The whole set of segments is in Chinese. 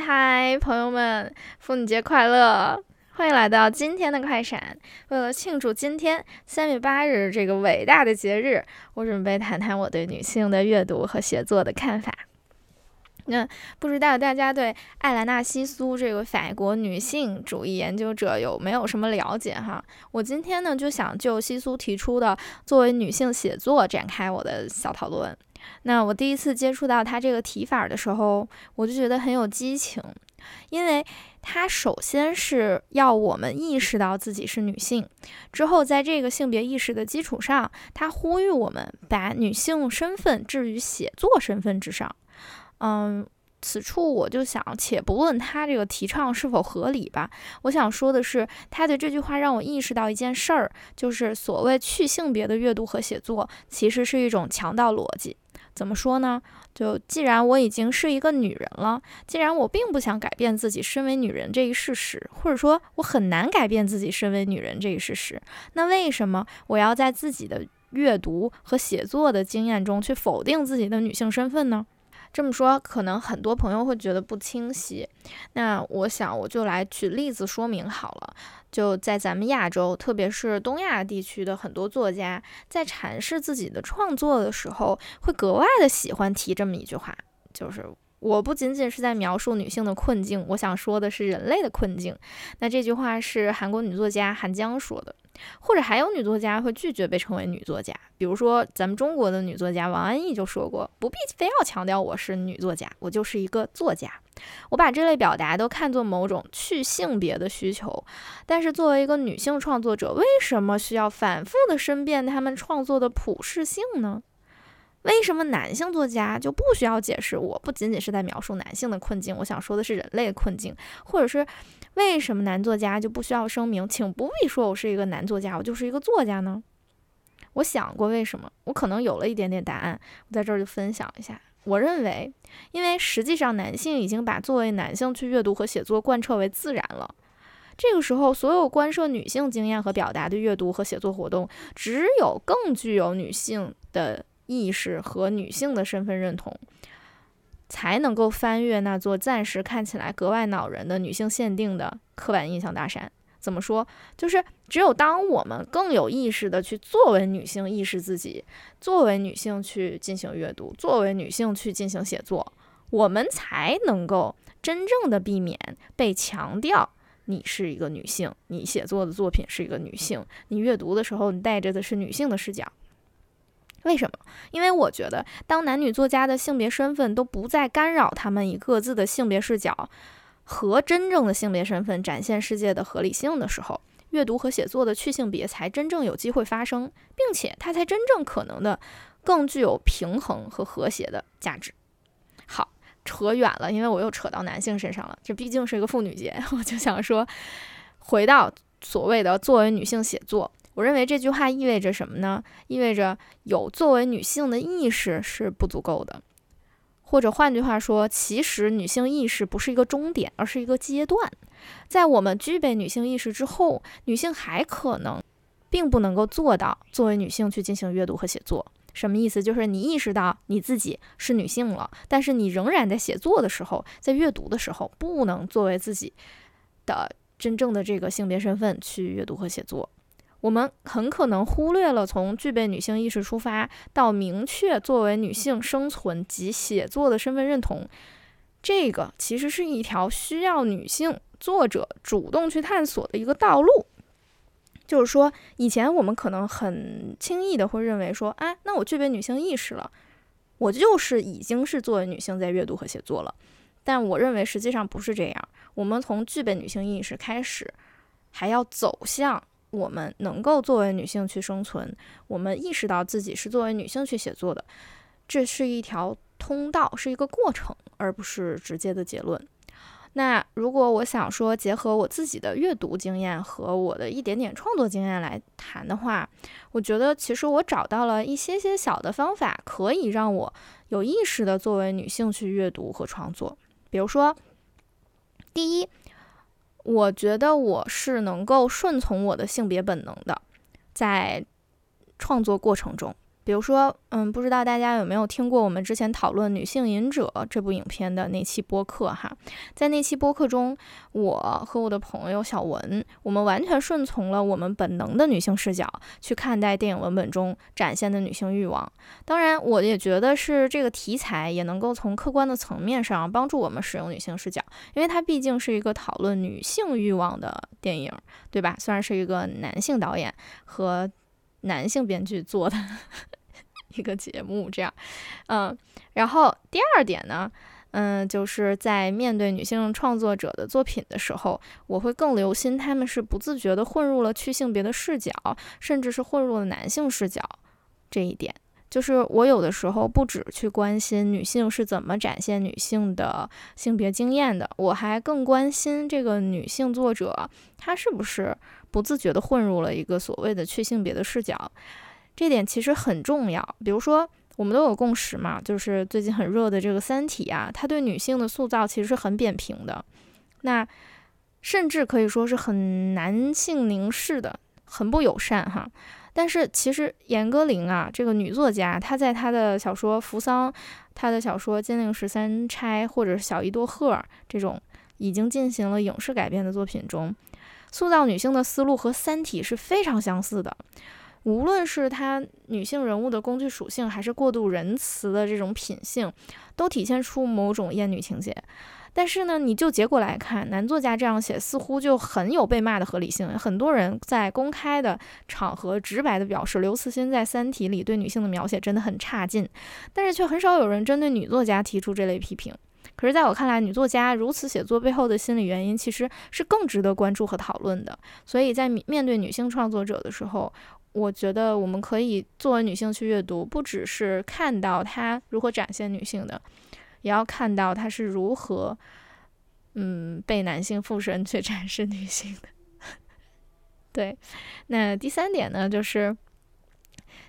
嗨，朋友们，妇女节快乐！欢迎来到今天的快闪。为了庆祝今天3月8日这个伟大的节日，我准备谈谈我对女性的阅读和写作的看法。不知道大家对艾兰娜西苏这个法国女性主义研究者有没有什么了解哈？我今天呢就想就西苏提出的作为女性写作展开我的小讨论。那我第一次接触到她这个提法的时候，我就觉得很有激情，因为她首先是要我们意识到自己是女性，之后在这个性别意识的基础上，她呼吁我们把女性身份置于写作身份之上。此处我就想，且不论他这个提倡是否合理吧，我想说的是，他的这句话让我意识到一件事儿，就是所谓去性别的阅读和写作，其实是一种强盗逻辑。怎么说呢？就既然我已经是一个女人了，既然我并不想改变自己身为女人这一事实，或者说我很难改变自己身为女人这一事实，那为什么我要在自己的阅读和写作的经验中去否定自己的女性身份呢？这么说，可能很多朋友会觉得不清晰。那我想，我就来举例子说明好了。就在咱们亚洲，特别是东亚地区的很多作家，在阐释自己的创作的时候，会格外的喜欢提这么一句话，就是我不仅仅是在描述女性的困境，我想说的是人类的困境。那这句话是韩国女作家韩江说的。或者还有女作家会拒绝被称为女作家，比如说咱们中国的女作家王安忆就说过，不必非要强调我是女作家，我就是一个作家。我把这类表达都看作某种去性别的需求，但是作为一个女性创作者，为什么需要反复的申辩她们创作的普适性呢？为什么男性作家就不需要解释我不仅仅是在描述男性的困境，我想说的是人类的困境？或者是为什么男作家就不需要声明请不必说我是一个男作家，我就是一个作家呢？我想过为什么，我可能有了一点点答案，我在这儿就分享一下。我认为，因为实际上男性已经把作为男性去阅读和写作贯彻为自然了，这个时候所有关涉女性经验和表达的阅读和写作活动，只有更具有女性的意识和女性的身份认同，才能够翻越那座暂时看起来格外恼人的女性限定的刻板印象大山。怎么说，就是只有当我们更有意识的去作为女性意识自己，作为女性去进行阅读，作为女性去进行写作，我们才能够真正的避免被强调你是一个女性，你写作的作品是一个女性，你阅读的时候你带着的是女性的视角。为什么？因为我觉得，当男女作家的性别身份都不再干扰他们以各自的性别视角和真正的性别身份展现世界的合理性的时候，阅读和写作的去性别才真正有机会发生，并且它才真正可能的更具有平衡和和谐的价值。好，扯远了，因为我又扯到男性身上了，这毕竟是一个妇女节，我就想说，回到所谓的作为女性写作。我认为这句话意味着什么呢？意味着有作为女性的意识是不足够的，或者换句话说，其实女性意识不是一个终点，而是一个阶段。在我们具备女性意识之后，女性还可能并不能够做到作为女性去进行阅读和写作。什么意思？就是你意识到你自己是女性了，但是你仍然在写作的时候，在阅读的时候，不能作为自己的真正的这个性别身份去阅读和写作。我们很可能忽略了从具备女性意识出发到明确作为女性生存及写作的身份认同，这个其实是一条需要女性作者主动去探索的一个道路。就是说，以前我们可能很轻易的会认为说，那我具备女性意识了，我就是已经是作为女性在阅读和写作了。但我认为实际上不是这样，我们从具备女性意识开始，还要走向我们能够作为女性去生存，我们意识到自己是作为女性去写作的，这是一条通道，是一个过程，而不是直接的结论。那如果我想说结合我自己的阅读经验和我的一点点创作经验来谈的话，我觉得其实我找到了一些些小的方法，可以让我有意识的作为女性去阅读和创作。比如说，第一，我觉得我是能够顺从我的性别本能的，在创作过程中，比如说，不知道大家有没有听过我们之前讨论《女性瘾者》这部影片的那期播客哈？在那期播客中，我和我的朋友小文，我们完全顺从了我们本能的女性视角去看待电影文本中展现的女性欲望。当然，我也觉得是这个题材也能够从客观的层面上帮助我们使用女性视角，因为它毕竟是一个讨论女性欲望的电影，对吧？虽然是一个男性导演和男性编剧做的一个节目这样，然后第二点呢，就是在面对女性创作者的作品的时候，我会更留心他们是不自觉的混入了去性别的视角，甚至是混入了男性视角。这一点就是我有的时候不只去关心女性是怎么展现女性的性别经验的，我还更关心这个女性作者她是不是不自觉的混入了一个所谓的去性别的视角。这点其实很重要，比如说我们都有共识嘛，就是最近很热的这个《三体》啊，它对女性的塑造其实是很扁平的，那甚至可以说是很男性凝视的，很不友善哈。但是其实严歌苓啊，这个女作家，她在她的小说《扶桑》、她的小说《金陵十三钗》或者《小伊多鹤》这种已经进行了影视改编的作品中，塑造女性的思路和《三体》是非常相似的。无论是她女性人物的工具属性，还是过度仁慈的这种品性，都体现出某种厌女情节。但是呢，你就结果来看，男作家这样写似乎就很有被骂的合理性。很多人在公开的场合直白的表示，刘慈欣在《三体》里对女性的描写真的很差劲，但是却很少有人针对女作家提出这类批评。可是在我看来，女作家如此写作背后的心理原因其实是更值得关注和讨论的。所以在面对女性创作者的时候，我觉得我们可以作为女性去阅读，不只是看到她如何展现女性的，也要看到她是如何被男性附身去展示女性的。对，那第三点呢，就是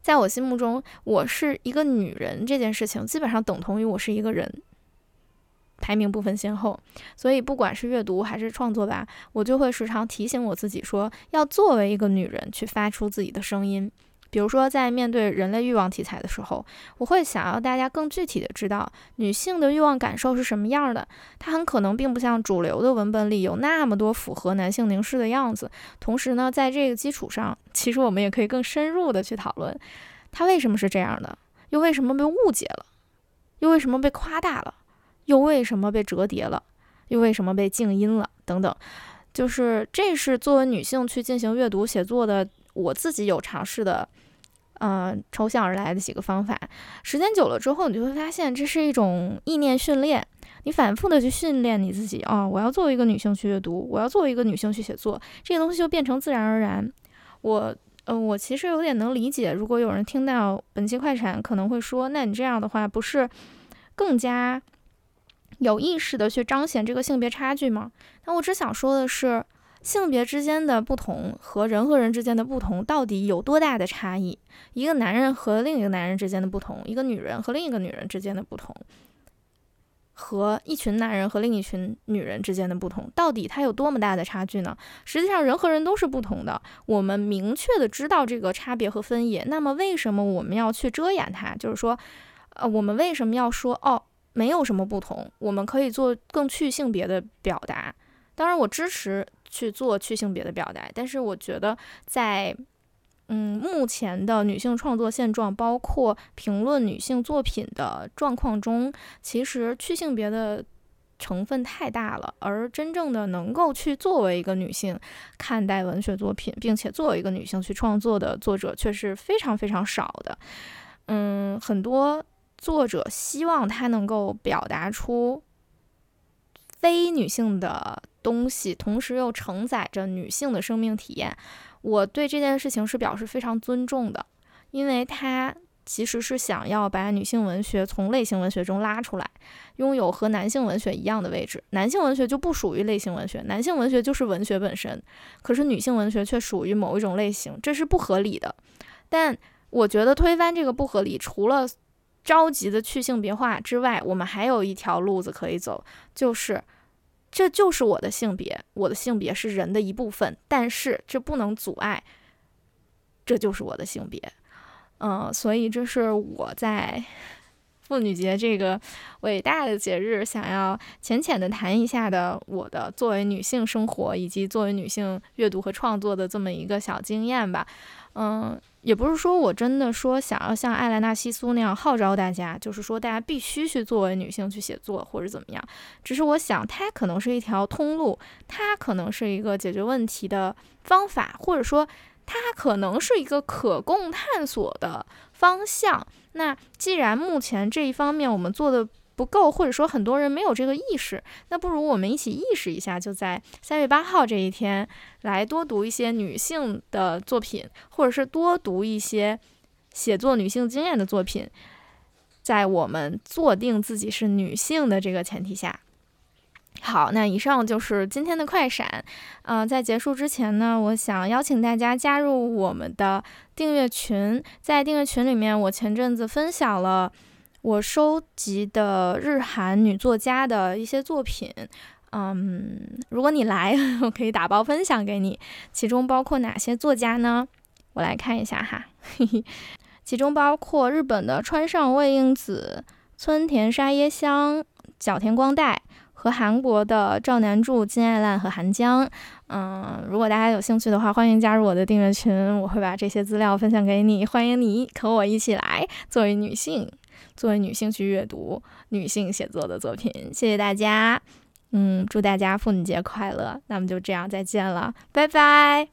在我心目中，我是一个女人这件事情基本上等同于我是一个人，排名不分先后。所以不管是阅读还是创作吧，我就会时常提醒我自己说，要作为一个女人去发出自己的声音。比如说在面对人类欲望题材的时候，我会想要大家更具体的知道女性的欲望感受是什么样的，它很可能并不像主流的文本里有那么多符合男性凝视的样子。同时呢，在这个基础上，其实我们也可以更深入的去讨论它为什么是这样的，又为什么被误解了，又为什么被夸大了，又为什么被折叠了，又为什么被静音了等等。就是这是作为女性去进行阅读写作的，我自己有尝试的抽象而来的几个方法。时间久了之后，你就会发现这是一种意念训练，你反复的去训练你自己啊，我要作为一个女性去阅读，我要作为一个女性去写作，这个东西就变成自然而然。我其实有点能理解，如果有人听到本期快闪可能会说，那你这样的话不是更加有意识的去彰显这个性别差距吗？那我只想说的是，性别之间的不同和人和人之间的不同到底有多大的差异？一个男人和另一个男人之间的不同，一个女人和另一个女人之间的不同，和一群男人和另一群女人之间的不同，到底它有多么大的差距呢？实际上人和人都是不同的，我们明确的知道这个差别和分野，那么为什么我们要去遮掩它？就是说，我们为什么要说没有什么不同，我们可以做更去性别的表达。当然我支持去做去性别的表达，但是我觉得在目前的女性创作现状，包括评论女性作品的状况中，其实去性别的成分太大了，而真正的能够去作为一个女性看待文学作品，并且作为一个女性去创作的作者却是非常非常少的。很多作者希望他能够表达出非女性的东西，同时又承载着女性的生命体验。我对这件事情是表示非常尊重的，因为他其实是想要把女性文学从类型文学中拉出来，拥有和男性文学一样的位置。男性文学就不属于类型文学，男性文学就是文学本身，可是女性文学却属于某一种类型，这是不合理的。但我觉得推翻这个不合理，除了着急的去性别化之外，我们还有一条路子可以走，就是这就是我的性别，我的性别是人的一部分，但是这不能阻碍这就是我的性别。所以这是我在妇女节这个伟大的节日想要浅浅的谈一下的，我的作为女性生活以及作为女性阅读和创作的这么一个小经验吧。也不是说我真的说想要像艾莱娜·西苏那样号召大家，就是说大家必须去作为女性去写作或者怎么样，只是我想它可能是一条通路，它可能是一个解决问题的方法，或者说它可能是一个可供探索的方向。那既然目前这一方面我们做的不够，或者说很多人没有这个意识，那不如我们一起意识一下，就在3月8号这一天来多读一些女性的作品，或者是多读一些写作女性经验的作品，在我们做定自己是女性的这个前提下。好，那以上就是今天的快闪。在结束之前呢，我想邀请大家加入我们的订阅群。在订阅群里面，我前阵子分享了我收集的日韩女作家的一些作品。如果你来，我可以打包分享给你。其中包括哪些作家呢？我来看一下哈。其中包括日本的川上未映子、村田沙耶香、角田光代，和韩国的赵南柱、金爱烂和韩江。如果大家有兴趣的话，欢迎加入我的订阅群，我会把这些资料分享给你，欢迎你和我一起来作为女性去阅读女性写作的作品。谢谢大家，祝大家妇女节快乐。那么就这样，再见了，拜拜。